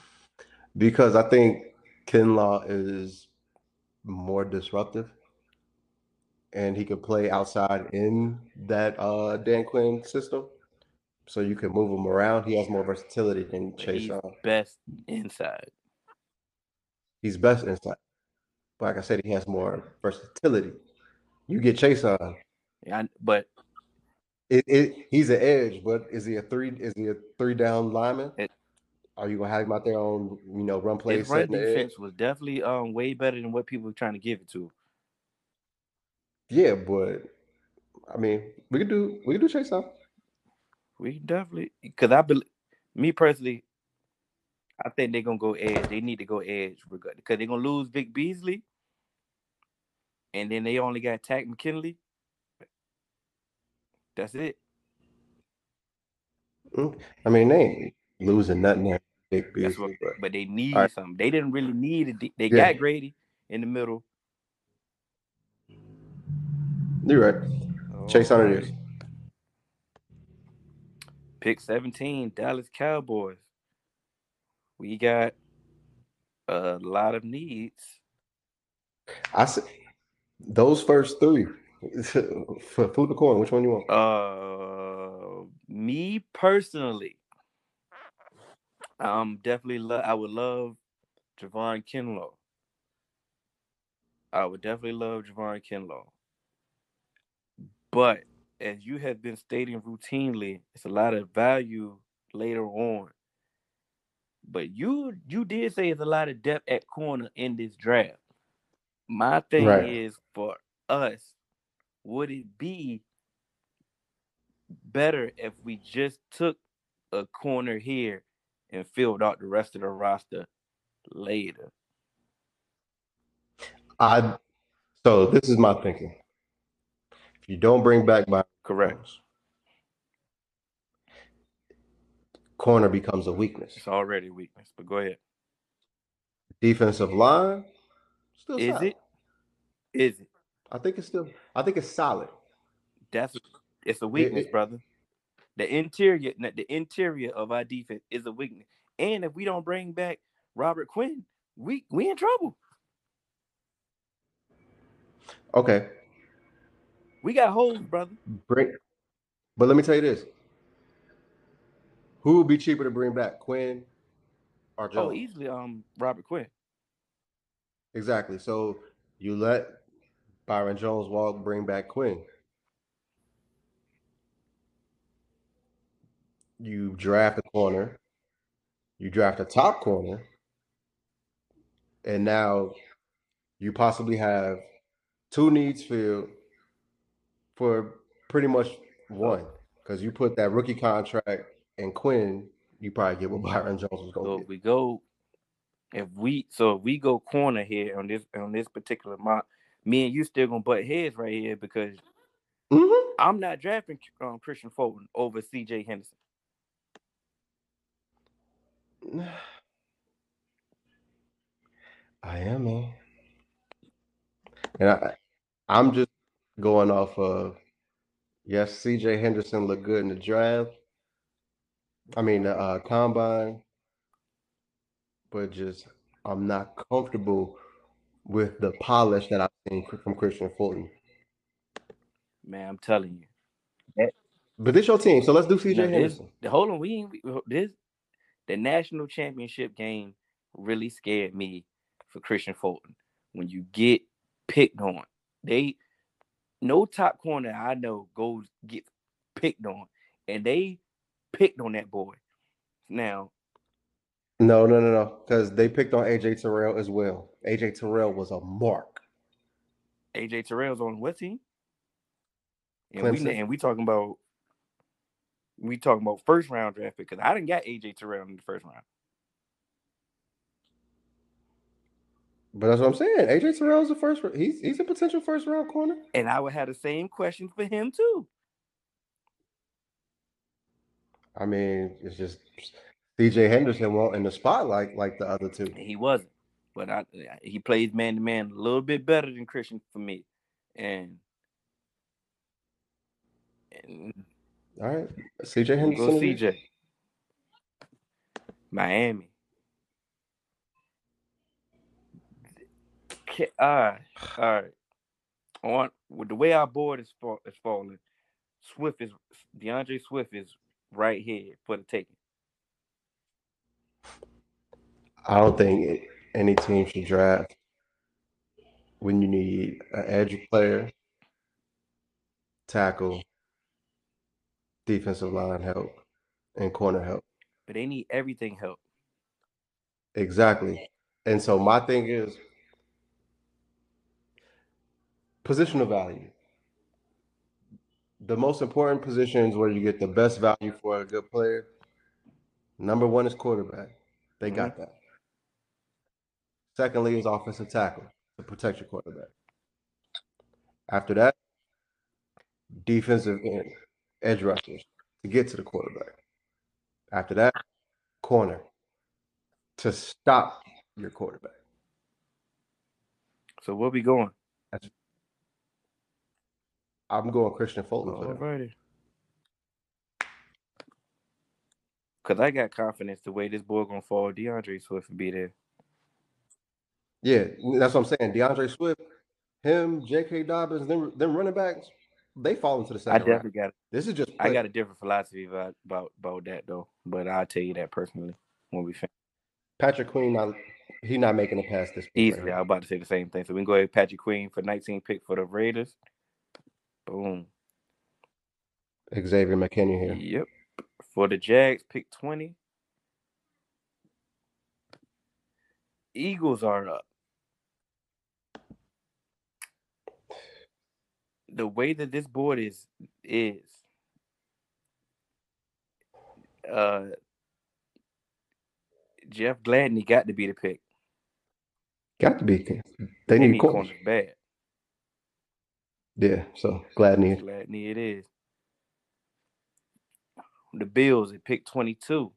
Because I think Kinlaw is more disruptive, and he can play outside in that Dan Quinn system. So you can move him around. He has more versatility than Chase Young. He's best inside, but like I said, he has more versatility. You get Chase on, but he's an edge. But is he a three? Is he a three-down lineman? Are you gonna have him out there on run plays? His run defense was definitely way better than what people were trying to give it to. Yeah, but I mean, we could do Chase on. We definitely, because me personally, I think they're gonna go edge. They need to go edge regardless, because they're gonna lose Vic Beasley. And then they only got Tack McKinley. That's it. I mean, they ain't losing nothing there. But they need something. They didn't really need it. They got Grady in the middle. You're right. Chase on it is. Pick 17, Dallas Cowboys. We got a lot of needs. I see. Those first three, for food or corn, which one you want? Me personally, I would love Javon Kinlaw. I would definitely love Javon Kinlaw. But as you have been stating routinely, it's a lot of value later on. But you did say it's a lot of depth at corner in this draft. My thing is, for us, would it be better if we just took a corner here and filled out the rest of the roster later? So this is my thinking. If you don't bring back my corner becomes a weakness. It's already a weakness, but go ahead. Defensive line. Still is solid. Is it? I think it's solid. It's a weakness, brother. The interior of our defense is a weakness. And if we don't bring back Robert Quinn, we in trouble. Okay. We got holes, brother. But let me tell you this. Who would be cheaper to bring back, Quinn or Jones? Oh, easily Robert Quinn. Exactly. So you let Byron Jones walk, bring back Quinn. You draft a corner. You draft a top corner. And now you possibly have two needs filled for pretty much one. Because you put that rookie contract and Quinn, you probably get what Byron Jones was going to get. If we go corner here on this particular mock, me and you still gonna butt heads right here because I'm not drafting Christian Fulton over CJ Henderson. I am, man, and I'm just going off of Yes, CJ Henderson looked good in the draft. I mean, the combine. But just, I'm not comfortable with the polish that I've seen from Christian Fulton. Man, I'm telling you. But this your team, so let's do CJ Henderson. Hold on, the national championship game really scared me for Christian Fulton. When you get picked on, no top corner I know goes get picked on, and they picked on that boy. Now, no, because they picked on AJ Terrell as well. AJ Terrell was a mark. AJ Terrell's on what team? And we talking about first round draft pick, because I didn't get AJ Terrell in the first round. But that's what I'm saying. AJ Terrell's the first. He's a potential first round corner. And I would have the same question for him too. I mean, it's just CJ Henderson won't in the spotlight like the other two. He wasn't, but he plays man to man a little bit better than Christian for me, and all right, CJ Henderson. Go CJ. Miami. All right. With the way our board is falling, DeAndre Swift is right here for the taking. I don't think any team should draft when you need an edge player, tackle, defensive line help, and corner help. But they need everything help. Exactly. And so my thing is, positional value. The most important positions where you get the best value for a good player, number one is quarterback. They got that. Secondly is offensive tackle to protect your quarterback. After that, defensive end, edge rushers to get to the quarterback. After that, corner to stop your quarterback. So where we going? I'm going Christian Fulton for that. Because I got confidence the way this boy going to fall, DeAndre Swift will be there. Yeah, that's what I'm saying. DeAndre Swift, him, J.K. Dobbins, them running backs, they fall into the second round. I definitely got it. This is just play. I got a different philosophy about that, though. But I'll tell you that personally when we finish. Patrick Queen, he's not making a pass this week. Easily. Right? I was about to say the same thing. So we can go ahead with Patrick Queen for 19 pick for the Raiders. Boom. Xavier McKinney here. Yep. For the Jags, pick 20. Eagles are up. The way that this board is Jeff Gladney got to be the pick. Got to be. They need corners bad. Yeah, so Gladney. Gladney it is. The Bills at pick 22.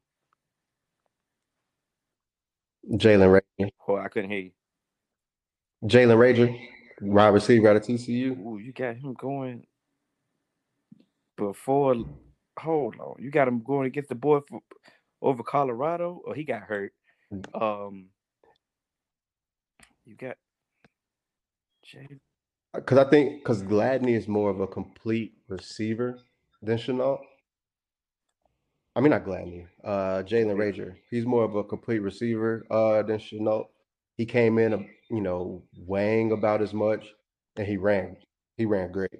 Jalen Rager. Oh, I couldn't hear you. Jalen Rager, wide receiver out of TCU. Ooh, you got him going before. Hold on, you got him going against the boy over Colorado. Oh, he got hurt. You got Jalen. Because Gladney is more of a complete receiver than Chenault. I mean, not Gladney. Jalen Rager. He's more of a complete receiver than Chenault. He came in, weighing about as much, and he ran. He ran great.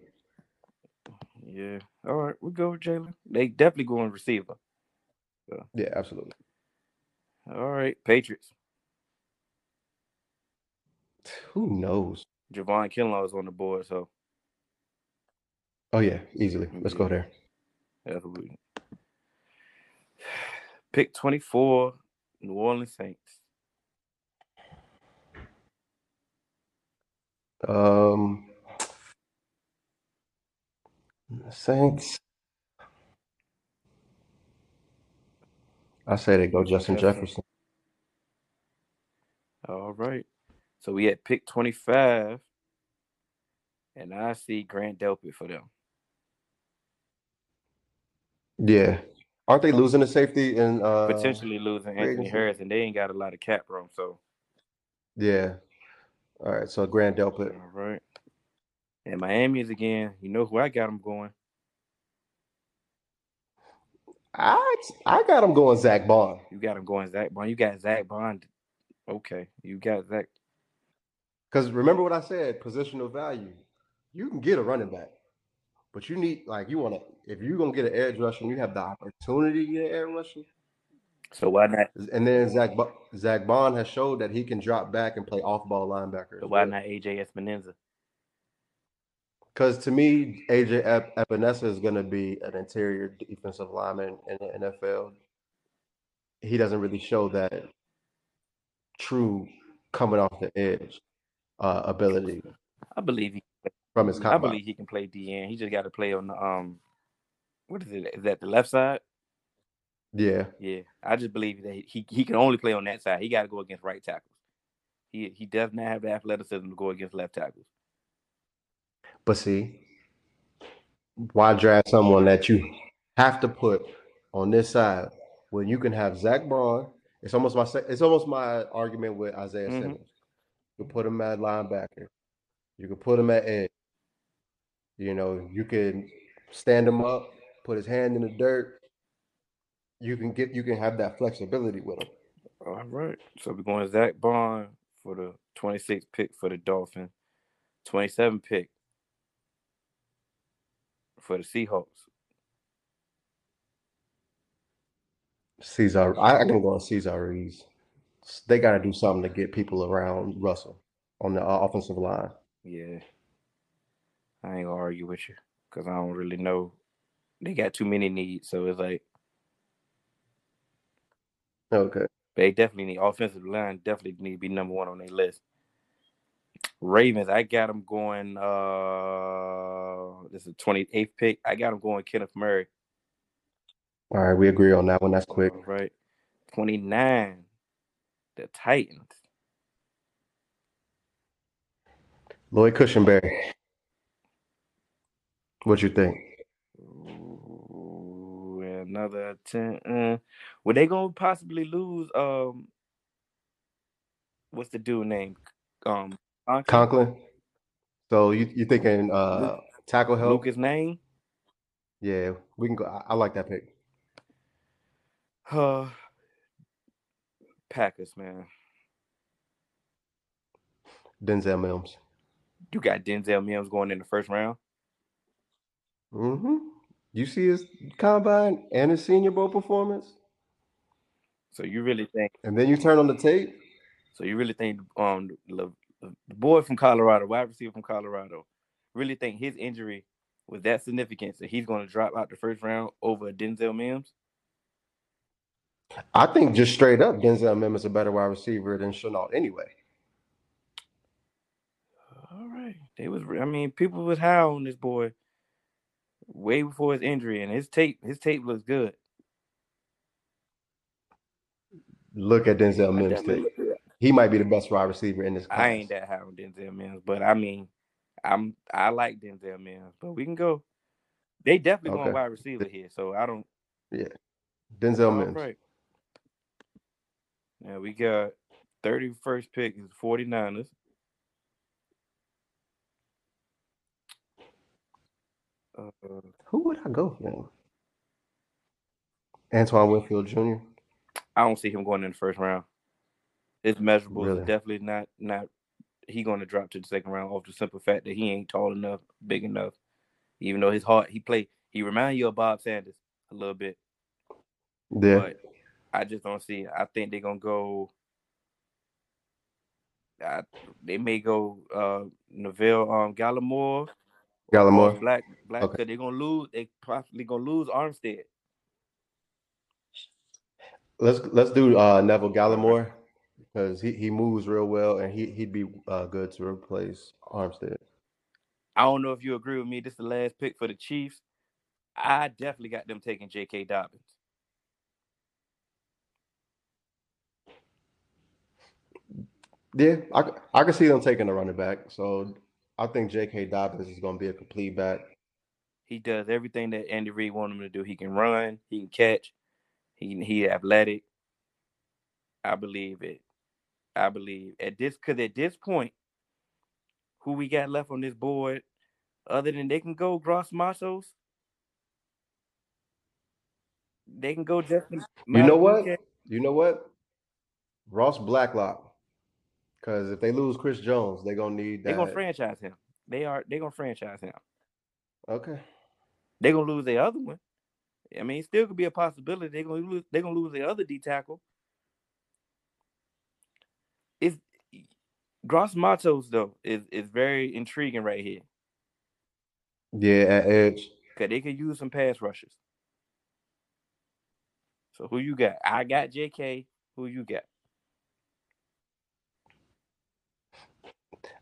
Yeah. All right, we'll go with Jalen. They definitely going receiver. So. Yeah, absolutely. All right, Patriots. Who knows? Javon Kinlaw is on the board, so. Oh, yeah, easily. Let's go there. Absolutely. Pick 24, New Orleans Saints. Saints. I say they go Justin Jefferson. All right. So we had pick 25, and I see Grant Delpit for them. Yeah. Aren't they losing a safety and potentially losing Anthony Harris, and they ain't got a lot of cap room, so. Yeah. All right, so Grand Delpit. All right. And Miami is again. You know who I got them going? I got them going Zach Bond. You got them going Zach Bond. You got Zach Bond. Okay, you got Zach. Because remember what I said, positional value. You can get a running back, but you need if you're gonna get an edge rusher, you have the opportunity to get an edge rusher. So why not? And then Zach Bond has showed that he can drop back and play off-ball linebacker. So why not AJ Espinoza? Because to me, AJ Epinesa is going to be an interior defensive lineman in the NFL. He doesn't really show that true coming off the edge ability. I believe he from his combine. I believe he can play DN. He just got to play on the what is it? Is that the left side? Yeah. Yeah. I just believe that he can only play on that side. He got to go against right tackles. He does not have the athleticism to go against left tackles. But see, why draft someone that you have to put on this side when you can have Zach Bond? It's almost my argument with Isaiah Simmons. You can put him at linebacker. You can put him at edge. You know, you can stand him up, put his hand in the dirt. You can have that flexibility with him. All right. So we're going Zach Bond for the 26th pick for the Dolphins, 27th pick for the Seahawks. Cesar, I can go on Cesar Ruiz. They got to do something to get people around Russell on the offensive line. Yeah, I ain't gonna argue with you because I don't really know. They got too many needs, so it's like okay. They definitely need offensive line. Definitely need to be number one on their list. Ravens, I got them going. This is the 28th pick. I got them going Kenneth Murray. All right, we agree on that one. That's quick. All right. 29, the Titans. Lloyd Cushenberry. What you think? Ooh, another 10. Were they going to possibly lose? What's the dude name? Conklin. So you thinking tackle help? Lucas Name. Yeah, we can go. I like that pick. Packers, man. Denzel Mims. You got Denzel Mims going in the first round? Mm-hmm. You see his combine and his Senior Bowl performance? So you really think... And then you turn on the tape? So you really think the boy from Colorado, wide receiver from Colorado, really think his injury was that significant that he's going to drop out the first round over Denzel Mims? I think just straight up Denzel Mims is a better wide receiver than Shenault anyway. All right. People was high on this boy way before his injury, and his tape looks good. Look at Denzel Mims' tape. He might be the best wide receiver in this class. I ain't that high on Denzel Mims, but I like Denzel Mims, but we can go. They definitely want wide receiver here, so I don't. Yeah, Denzel Mims. Right. Now we got 31st pick is 49ers. Who would I go for? Antoine Winfield Jr. I don't see him going in the first round. It's measurable. Really? It's definitely not. He going to drop to the second round off the simple fact that he ain't tall enough, big enough. Even though his heart, he reminds you of Bob Sanders a little bit. Yeah. But I just don't see it. I think they're going to go. They may go Neville Gallimore. Gallimore. Black. Okay. They're going to lose. They possibly going to lose Armstead. Let's do Neville Gallimore. Because he moves real well, and he'd be good to replace Armstead. I don't know if you agree with me. This is the last pick for the Chiefs. I definitely got them taking J.K. Dobbins. Yeah, I can see them taking a running back. So I think J.K. Dobbins is going to be a complete back. He does everything that Andy Reid wanted him to do. He can run. He can catch. He athletic. I believe it. I believe at this, because at this point, who we got left on this board, other than they can go Gross Matos, they can go Justin. You know what? Ross Blacklock. Because if they lose Chris Jones, they're gonna need that. They're gonna franchise him. They're gonna franchise him. Okay. They're gonna lose the other one. I mean, it still could be a possibility. They're gonna lose the other D tackle. It's Gross Matos though is very intriguing right here. Yeah, at edge. Because they could use some pass rushers. So who you got? I got JK. Who you got?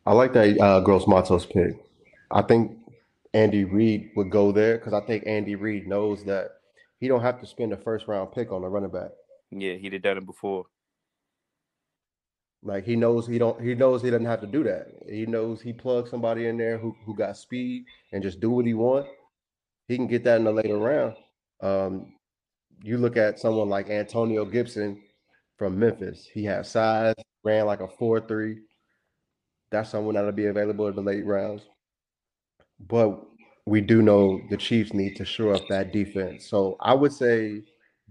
I like that Gross Matos pick. I think Andy Reid would go there because I think Andy Reid knows that he don't have to spend a first-round pick on a running back. Yeah, he did that before. Like he knows he doesn't have to do that. He knows he plugs somebody in there who got speed and just do what he wants. He can get that in the later round. You look at someone like Antonio Gibson from Memphis. He has size, ran like a 4.3. That's someone that'll be available in the late rounds. But we do know the Chiefs need to shore up that defense. So I would say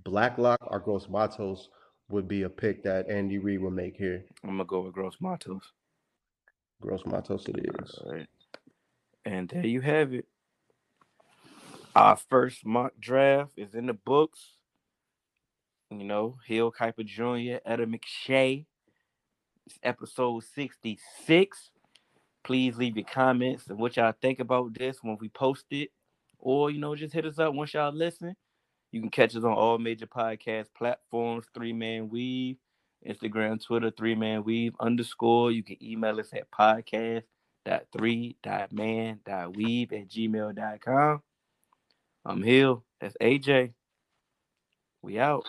Blacklock or Gross Matos would be a pick that Andy Reid will make here. I'm going to go with Gross Matos. Gross Matos it is. All right. And there you have it. Our first mock draft is in the books. You know, Hill Kiper Jr., Etta McShay. It's episode 66. Please leave your comments and what y'all think about this when we post it. Or, you know, just hit us up once y'all listen. You can catch us on all major podcast platforms, 3-Man Weave, Instagram, Twitter, 3manweave_. You can email us at podcast.3.man.weave@gmail.com. I'm Hill. That's AJ. We out.